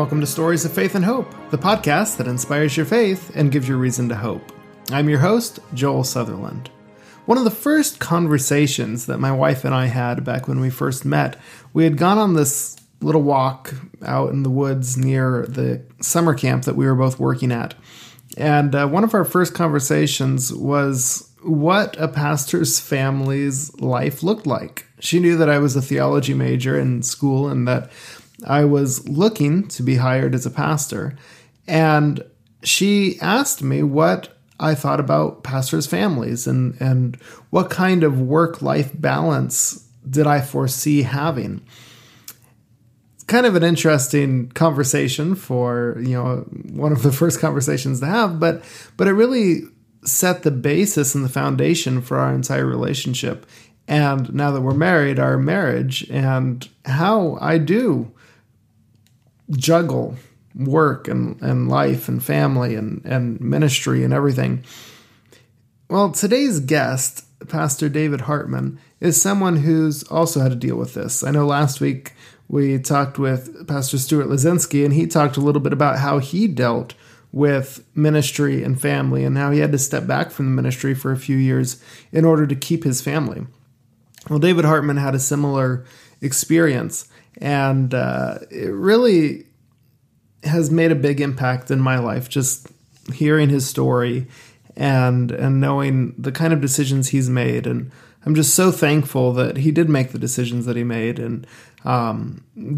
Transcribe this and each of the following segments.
Welcome to Stories of Faith and Hope, the podcast that inspires your faith and gives you reason to hope. I'm your host, Joel Sutherland. One of the first conversations that my wife and I had back when we first met, we had gone on this little walk out in the woods near the summer camp that we were both working at. And one of our first conversations was what a pastor's family's life looked like. She knew that I was a theology major in school and that I was looking to be hired as a pastor. And she asked me what I thought about pastors' families and what kind of work-life balance did I foresee having. It's kind of an interesting conversation for, one of the first conversations to have, but it really set the basis and the foundation for our entire relationship. And now that we're married, our marriage and how I do juggle work and life and family and ministry and everything. Well, today's guest, Pastor David Hartman, is someone who's also had to deal with this. I know last week we talked with Pastor Stuart Leszczynski, and he talked a little bit about how he dealt with ministry and family and how he had to step back from the ministry for a few years in order to keep his family. Well, David Hartman had a similar experience, and it really has made a big impact in my life, just hearing his story and knowing the kind of decisions he's made. And I'm just so thankful that he did make the decisions that he made. And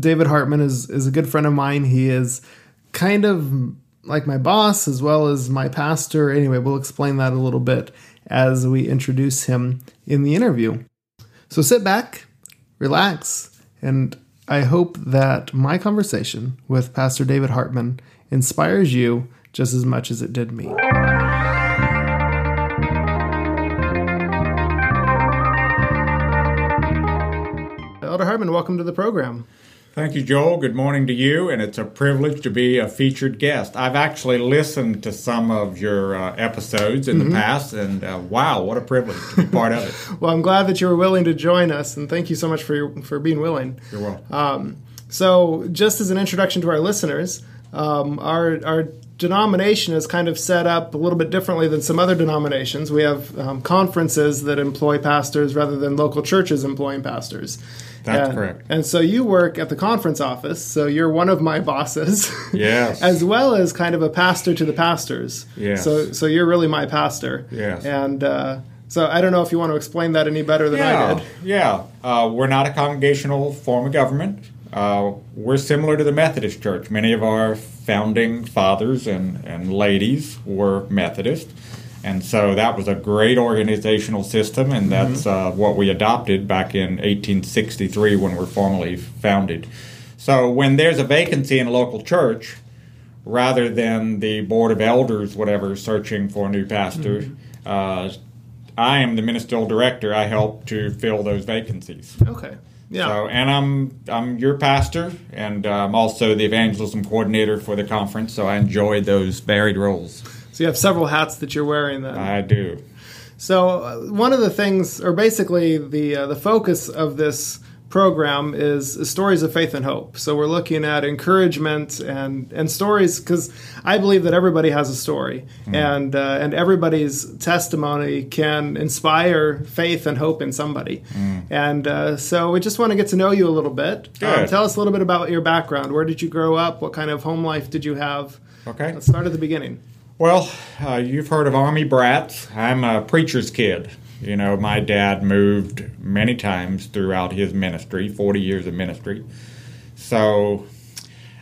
David Hartman is a good friend of mine. He is kind of like my boss as well as my pastor. Anyway, we'll explain that a little bit as we introduce him in the interview. So sit back, relax, and I hope that my conversation with Pastor David Hartman inspires you just as much as it did me. Elder Hartman, welcome to the program. Thank you, Joel. Good morning to you, and it's a privilege to be a featured guest. I've actually listened to some of your episodes in the past, and wow, what a privilege to be part of it. Well, I'm glad that you were willing to join us, and thank you so much for being willing. You're welcome. So just as an introduction to our listeners, our denomination is kind of set up a little bit differently than some other denominations. We have conferences that employ pastors rather than local churches employing pastors. That's correct. And so you work at the conference office, so you're one of my bosses. Yes. As well as kind of a pastor to the pastors. Yes. So you're really my pastor. Yes. And so I don't know if you want to explain that any better than I did. Yeah. We're not a congregational form of government. We're similar to the Methodist Church. Many of our founding fathers and ladies were Methodist. And so that was a great organizational system, and that's what we adopted back in 1863 when we were formally founded. So when there's a vacancy in a local church, rather than the board of elders, whatever, searching for a new pastor, I am the ministerial director. I help to fill those vacancies. Okay. Yeah. So, and I'm your pastor, and I'm also the evangelism coordinator for the conference, so I enjoy those varied roles. So you have several hats that you're wearing then. I do. So one of the things, or basically the focus of this program is stories of faith and hope. So we're looking at encouragement and stories, because I believe that everybody has a story, and everybody's testimony can inspire faith and hope in somebody. And so we just want to get to know you a little bit. Tell us a little bit about your background. Where did you grow up? What kind of home life did you have? Okay. Let's start at the beginning. Well, you've heard of Army brats. I'm a preacher's kid. You know, my dad moved many times throughout his ministry, 40 years of ministry. So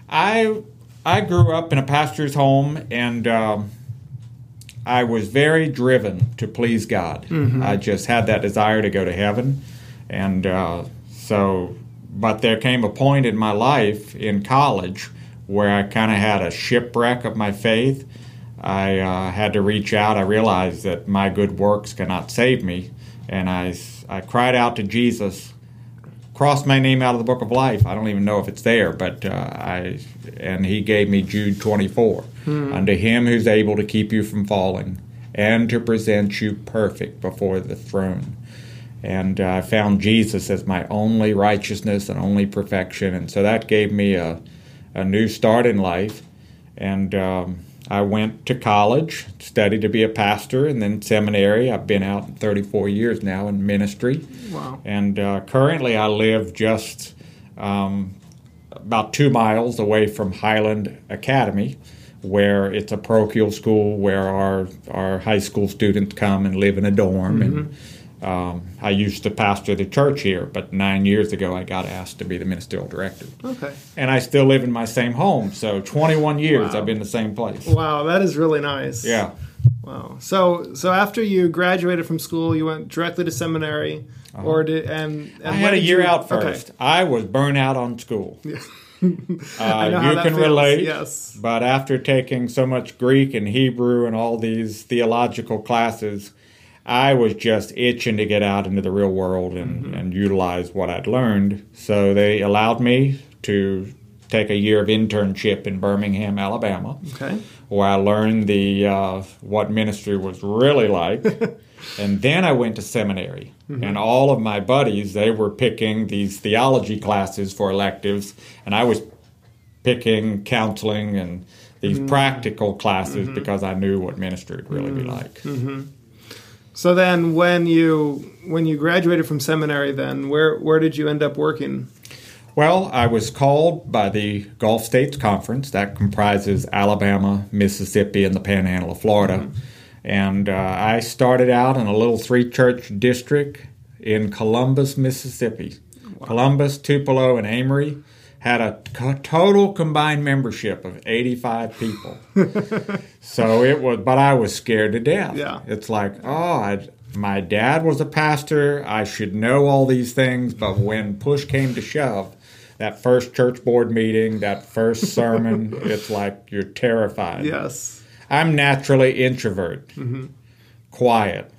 I grew up in a pastor's home, and I was very driven to please God. I just had that desire to go to heaven. And but there came a point in my life in college where I kind of had a shipwreck of my faith. I had to reach out. I realized that my good works cannot save me, and I cried out to Jesus, crossed my name out of the book of life. I don't even know if it's there, but and he gave me Jude 24. Unto him who's able to keep you from falling and to present you perfect before the throne. And I found Jesus as my only righteousness and only perfection, and so that gave me a a new start in life. And I went to college, studied to be a pastor, and then seminary. I've been out 34 years now in ministry. Wow. And currently I live just about 2 miles away from Highland Academy, where it's a parochial school where our high school students come and live in a dorm. Mm-hmm. And I used to pastor the church here, but 9 years ago I got asked to be the ministerial director. Okay. And I still live in my same home, so 21 years. Wow. I've been the same place. Wow, that is really nice. Yeah. Wow. So after you graduated from school, you went directly to seminary, uh-huh. I had a year out first. Okay. I was burnt out on school. Yeah. You can relate, yes. But after taking so much Greek and Hebrew and all these theological classes, I was just itching to get out into the real world and utilize what I'd learned. So they allowed me to take a year of internship in Birmingham, Alabama, okay. where I learned what ministry was really like. And then I went to seminary, mm-hmm. and all of my buddies, they were picking these theology classes for electives, and I was picking counseling and these mm-hmm. practical classes mm-hmm. because I knew what ministry would really mm-hmm. be like. Mm-hmm. So then when you graduated from seminary, then where did you end up working? Well, I was called by the Gulf States Conference. That comprises Alabama, Mississippi, and the Panhandle of Florida. Mm-hmm. And I started out in a little three-church district in Columbus, Mississippi. Wow. Columbus, Tupelo, and Amory had a total combined membership of 85 people. So it was, but I was scared to death. Yeah. It's like, my dad was a pastor. I should know all these things. But when push came to shove, that first church board meeting, that first sermon, it's like you're terrified. Yes. I'm naturally introvert, mm-hmm. quiet,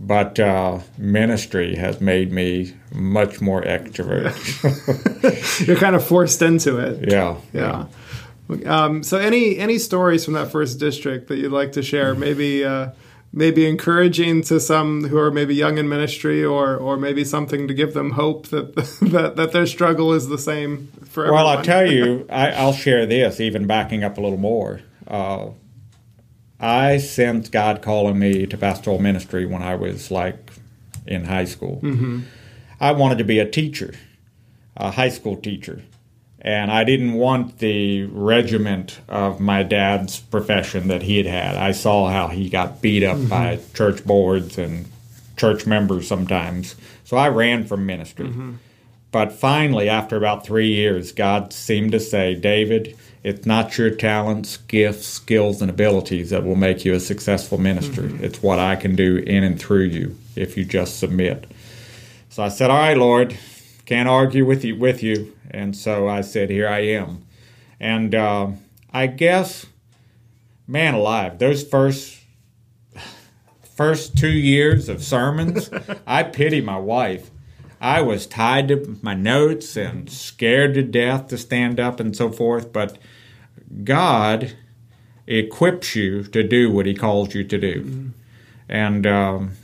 but ministry has made me much more extrovert. You're kind of forced into it. Yeah. So any stories from that first district that you'd like to share? Maybe encouraging to some who are maybe young in ministry, or maybe something to give them hope that their struggle is the same for everyone. Well, I'll tell you, I'll share this, even backing up a little more. I sensed God calling me to pastoral ministry when I was in high school. Mm-hmm. I wanted to be a teacher, a high school teacher. And I didn't want the regiment of my dad's profession that he had. I saw how he got beat up mm-hmm. by church boards and church members sometimes. So I ran from ministry. Mm-hmm. But finally, after about 3 years, God seemed to say, David, it's not your talents, gifts, skills, and abilities that will make you a successful minister. Mm-hmm. It's what I can do in and through you if you just submit. So I said, all right, Lord, can't argue with you. And so I said, here I am. And I guess, man alive, those first 2 years of sermons, I pity my wife. I was tied to my notes and scared to death to stand up and so forth, but God equips you to do what He calls you to do. Mm-hmm. And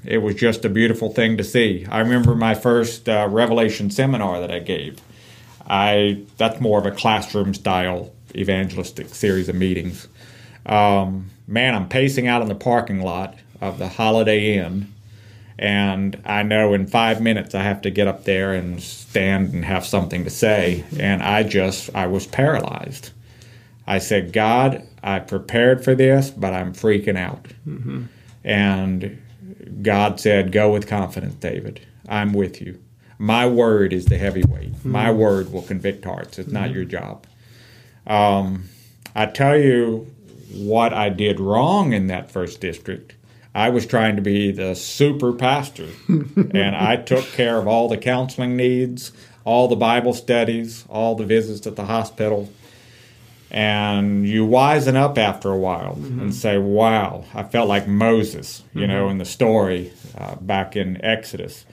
it was just a beautiful thing to see. I remember my first Revelation seminar that I gave. That's more of a classroom-style evangelistic series of meetings. I'm pacing out in the parking lot of the Holiday Inn, and I know in 5 minutes I have to get up there and stand and have something to say. And I was paralyzed. I said, God, I prepared for this, but I'm freaking out. Mm-hmm. And God said, go with confidence, David. I'm with you. My word is the heavyweight. Mm-hmm. My word will convict hearts. It's mm-hmm. not your job. I tell you what I did wrong in that first district. I was trying to be the super pastor, and I took care of all the counseling needs, all the Bible studies, all the visits at the hospital. And you wisen up after a while mm-hmm. and say, wow, I felt like Moses, you mm-hmm. know, in the story back in Exodus.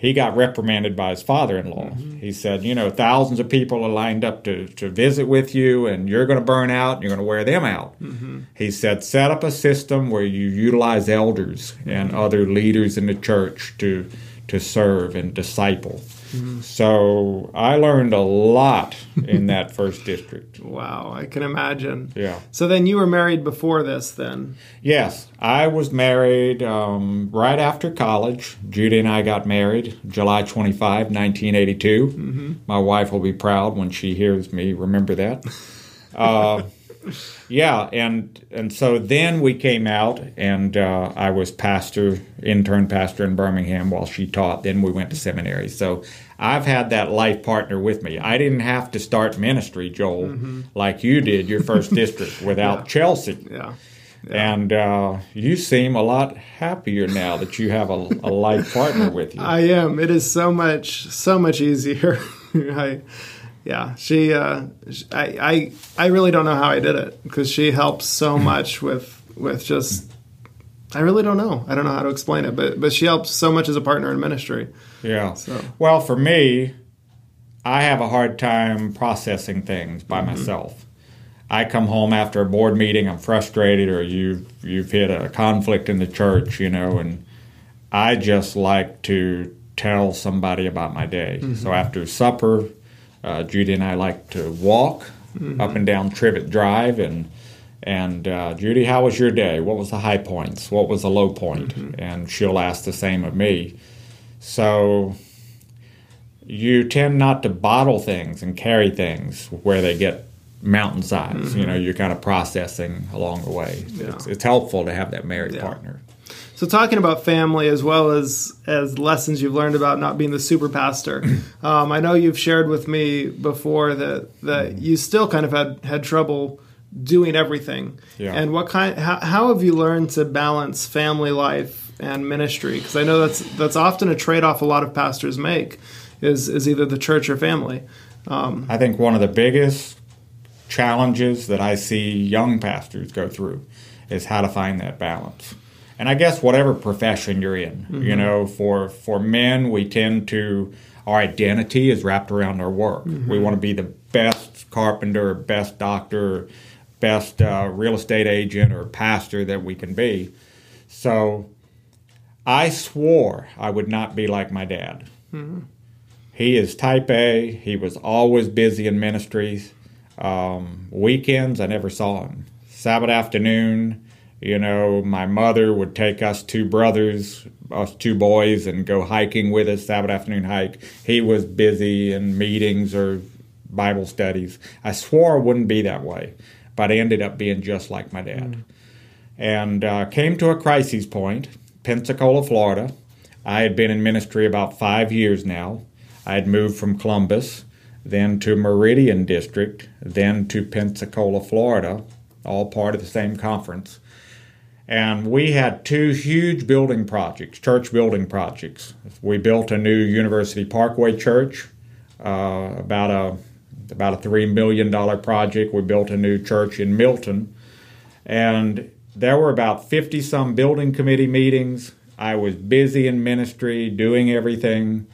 He got reprimanded by his father-in-law. Mm-hmm. He said, you know, thousands of people are lined up to visit with you, and you're going to burn out, and you're going to wear them out. Mm-hmm. He said, set up a system where you utilize elders mm-hmm. and other leaders in the church to to serve and disciple. Mm-hmm. So I learned a lot in that first district. Wow, I can imagine. Yeah. So then you were married before this then? Yes, I was married right after college. Judy and I got married July 25, 1982. Mm-hmm. My wife will be proud when she hears me remember that. Yeah, and so then we came out, and I was intern pastor in Birmingham while she taught. Then we went to seminary. So I've had that life partner with me. I didn't have to start ministry, Joel, mm-hmm. like you did your first district without yeah. Chelsea. Yeah. Yeah. And you seem a lot happier now that you have a life partner with you. I am. It is so much easier. Yeah, she. I really don't know how I did it because she helps so much with just. I really don't know. I don't know how to explain it, but she helps so much as a partner in ministry. Yeah. So. Well, for me, I have a hard time processing things by mm-hmm. myself. I come home after a board meeting. I'm frustrated, or you've hit a conflict in the church, you know, and I just like to tell somebody about my day. Mm-hmm. So after supper. Judy and I like to walk mm-hmm. up and down Trivet Drive, and Judy, how was your day? What was the high points? What was the low point? Mm-hmm. And she'll ask the same of me. So you tend not to bottle things and carry things where they get mountain size. Mm-hmm. You know, you're kind of processing along the way. Yeah. It's helpful to have that married yeah. partner. So talking about family as well as lessons you've learned about not being the super pastor, I know you've shared with me before that you still kind of had trouble doing everything. Yeah. And how have you learned to balance family life and ministry? Because I know that's often a trade-off a lot of pastors make is either the church or family. I think one of the biggest challenges that I see young pastors go through is how to find that balance. And I guess whatever profession you're in, mm-hmm. you know, for men, we tend to, our identity is wrapped around our work. Mm-hmm. We want to be the best carpenter, best doctor, best real estate agent or pastor that we can be. So I swore I would not be like my dad. Mm-hmm. He is type A. He was always busy in ministries. Weekends, I never saw him. Sabbath afternoon. You know, my mother would take us two boys, and go hiking with us, Sabbath afternoon hike. He was busy in meetings or Bible studies. I swore I wouldn't be that way, but I ended up being just like my dad. Mm-hmm. And came to a crisis point, Pensacola, Florida. I had been in ministry about 5 years now. I had moved from Columbus, then to Meridian District, then to Pensacola, Florida, all part of the same conference. And we had two huge building projects, church building projects. We built a new University Parkway Church, about a $3 million project. We built a new church in Milton. And there were about 50-some building committee meetings. I was busy in ministry, doing everything.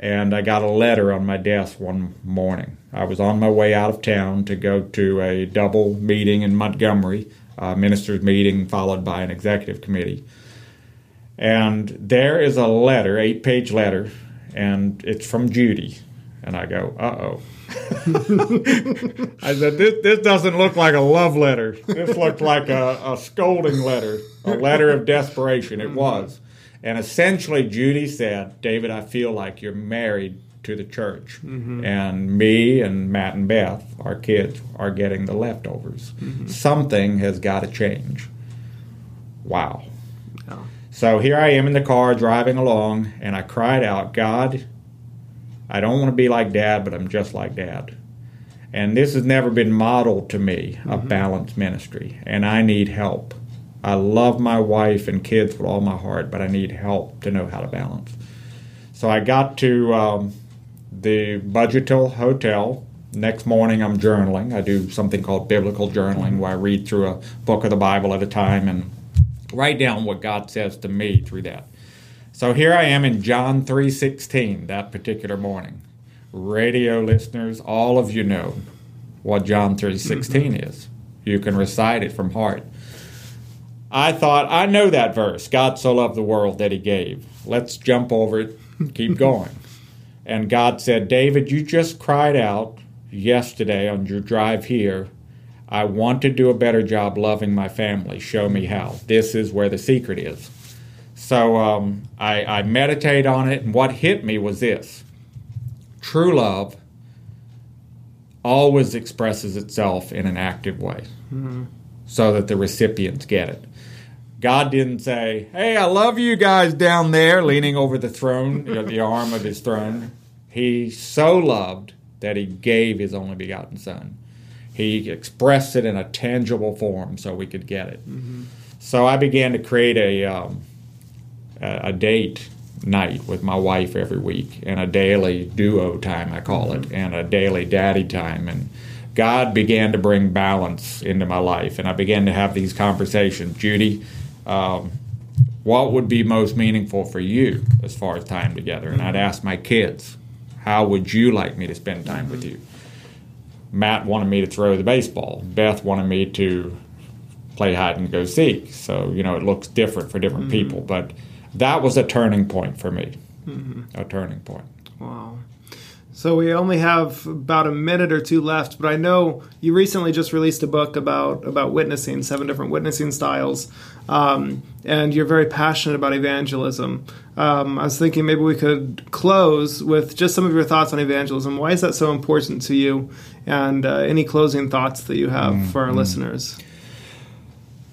And I got a letter on my desk one morning. I was on my way out of town to go to a double meeting in Montgomery. Minister's meeting followed by an executive committee. And there is a letter, 8-page letter, and it's from Judy. And I go, uh-oh. I said, this doesn't look like a love letter. This looked like a scolding letter, a letter of desperation. It was. And essentially Judy said, David, I feel like you're married to the church, mm-hmm. and me and Matt and Beth, our kids, are getting the leftovers. Mm-hmm. Something has got to change. Wow. Yeah. So here I am in the car driving along, and I cried out, God, I don't want to be like Dad, but I'm just like Dad. And this has never been modeled to me, mm-hmm. a balanced ministry, and I need help. I love my wife and kids with all my heart, but I need help to know how to balance. So I got to... the Budgetal Hotel. Next morning, I'm journaling. I do something called biblical journaling, where I read through a book of the Bible at a time and write down what God says to me through that. So here I am in John 3:16 that particular morning. Radio listeners, all of you know what John 3:16 is. You can recite it from heart. I thought, I know that verse. God so loved the world that he gave. Let's jump over it Keep going. And God said, David, you just cried out yesterday on your drive here, I want to do a better job loving my family. Show me how. This is where the secret is. So I meditate on it, and what hit me was this. True love always expresses itself in an active way so that the recipients get it. God didn't say, hey, I love you guys down there, leaning over the throne, the arm of his throne. He so loved that he gave his only begotten son. He expressed it in a tangible form so we could get it. Mm-hmm. So I began to create a date night with my wife every week, and a daily duo time, I call it, and a daily daddy time. And God began to bring balance into my life, and I began to have these conversations. Judy, what would be most meaningful for you as far as time together? And I'd ask my kids, how would you like me to spend time with you? Matt wanted me to throw the baseball. Beth wanted me to play hide-and-go-seek. So, it looks different for different people. But that was a turning point for me, a turning point. Wow. So we only have about a minute or two left, but I know you recently just released a book about witnessing, 7 different witnessing styles, and you're very passionate about evangelism. I was thinking maybe we could close with just some of your thoughts on evangelism. Why is that so important to you, and any closing thoughts that you have for our listeners?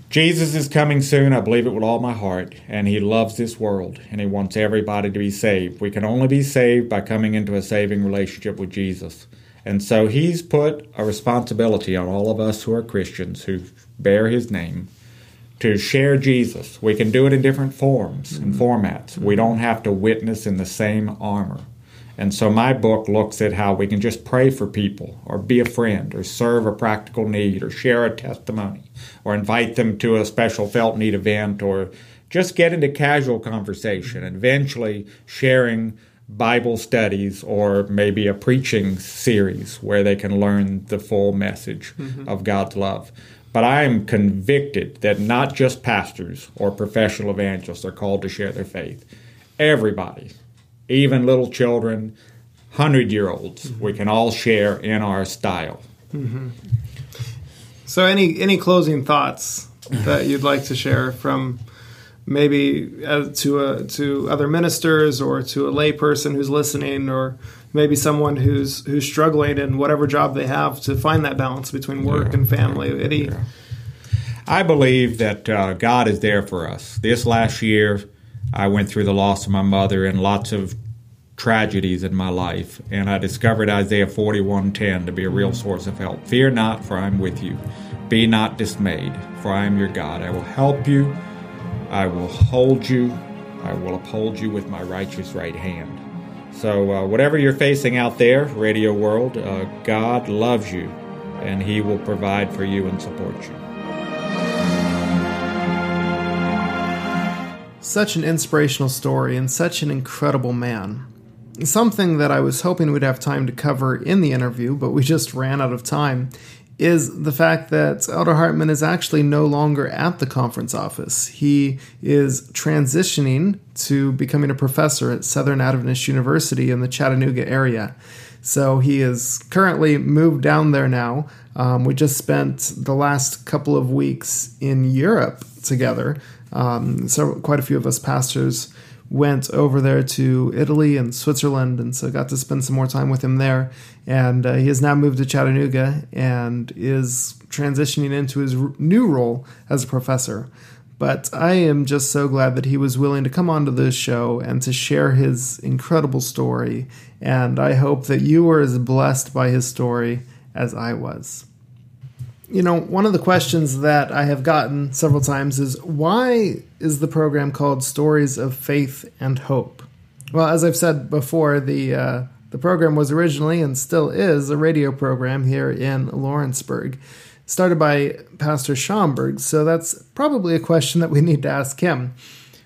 Jesus is coming soon. I believe it with all my heart, and he loves this world, and he wants everybody to be saved. We can only be saved by coming into a saving relationship with Jesus. And so he's put a responsibility on all of us who are Christians, who bear his name, to share Jesus. We can do it in different forms and formats. We don't have to witness in the same armor. And so my book looks at how we can just pray for people, or be a friend, or serve a practical need, or share a testimony, or invite them to a special felt need event, or just get into casual conversation, and eventually sharing Bible studies or maybe a preaching series where they can learn the full message of God's love. But I am convicted that not just pastors or professional evangelists are called to share their faith. Everybody, even little children, 100-year-olds, we can all share in our style. So any closing thoughts that you'd like to share from maybe to other ministers, or to a lay person who's listening, or maybe someone who's struggling in whatever job they have to find that balance between work and family? I believe that God is there for us. This last year, I went through the loss of my mother and lots of tragedies in my life, and I discovered Isaiah 41:10 to be a real source of help. Fear not, for I am with you. Be not dismayed, for I am your God. I will help you. I will hold you. I will uphold you with my righteous right hand. So whatever you're facing out there, radio world, God loves you, and he will provide for you and support you. Such an inspirational story, and such an incredible man. Something that I was hoping we'd have time to cover in the interview, but we just ran out of time, is the fact that Elder Hartman is actually no longer at the conference office. He is transitioning to becoming a professor at Southern Adventist University in the Chattanooga area. So he is currently moved down there now. We just spent the last couple of weeks in Europe together. So quite a few of us pastors went over there to Italy and Switzerland, and so got to spend some more time with him there. And he has now moved to Chattanooga and is transitioning into his new role as a professor. But I am just so glad that he was willing to come onto this show and to share his incredible story. And I hope that you were as blessed by his story as I was. One of the questions that I have gotten several times is, why is the program called Stories of Faith and Hope? Well, as I've said before, the program was originally, and still is, a radio program here in Lawrenceburg, started by Pastor Schomburg, so that's probably a question that we need to ask him.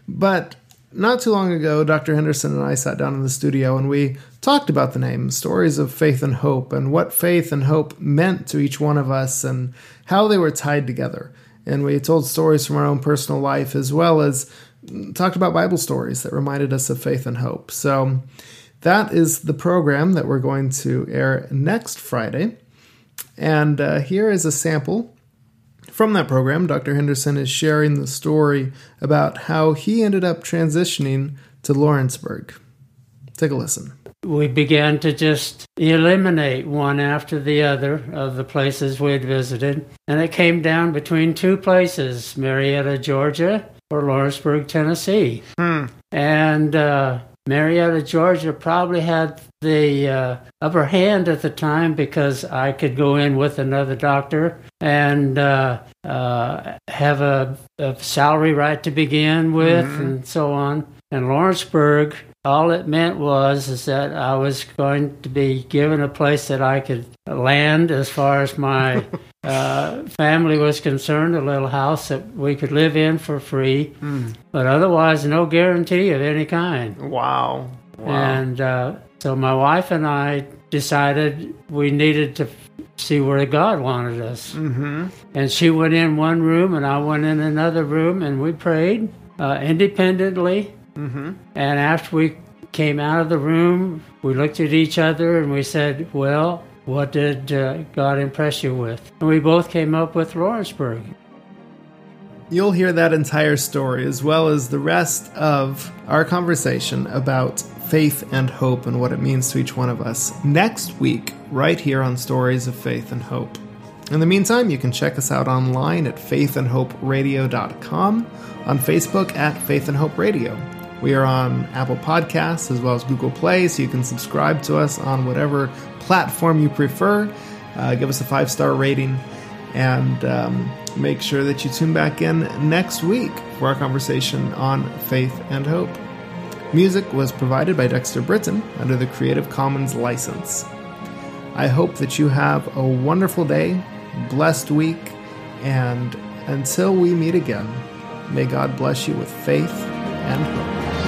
But not too long ago, Dr. Henderson and I sat down in the studio and we talked about the name, Stories of Faith and Hope, and what faith and hope meant to each one of us and how they were tied together. And we told stories from our own personal life, as well as talked about Bible stories that reminded us of faith and hope. So that is the program that we're going to air next Friday. And here is a sample from that program. Dr. Henderson is sharing the story about how he ended up transitioning to Lawrenceburg. Take a listen. We began to just eliminate one after the other of the places we had visited. And it came down between two places, Marietta, Georgia, or Lawrenceburg, Tennessee. And Marietta, Georgia probably had the upper hand at the time because I could go in with another doctor and have a salary right to begin with and so on. And Lawrenceburg, all it meant was that I was going to be given a place that I could land as far as my family was concerned, a little house that we could live in for free, but otherwise no guarantee of any kind. Wow. And so my wife and I decided we needed to see where God wanted us. And she went in one room and I went in another room, and we prayed independently. And after we came out of the room, we looked at each other and we said, well, what did God impress you with? And we both came up with Lawrenceburg. You'll hear that entire story as well as the rest of our conversation about faith and hope and what it means to each one of us next week, right here on Stories of Faith and Hope. In the meantime, you can check us out online at faithandhoperadio.com, on Facebook at Faith and Hope Radio. We are on Apple Podcasts as well as Google Play, so you can subscribe to us on whatever platform you prefer. Give us a 5-star rating, and make sure that you tune back in next week for our conversation on faith and hope. Music was provided by Dexter Britton under the Creative Commons license. I hope that you have a wonderful day, blessed week, and until we meet again, may God bless you with faith and hope.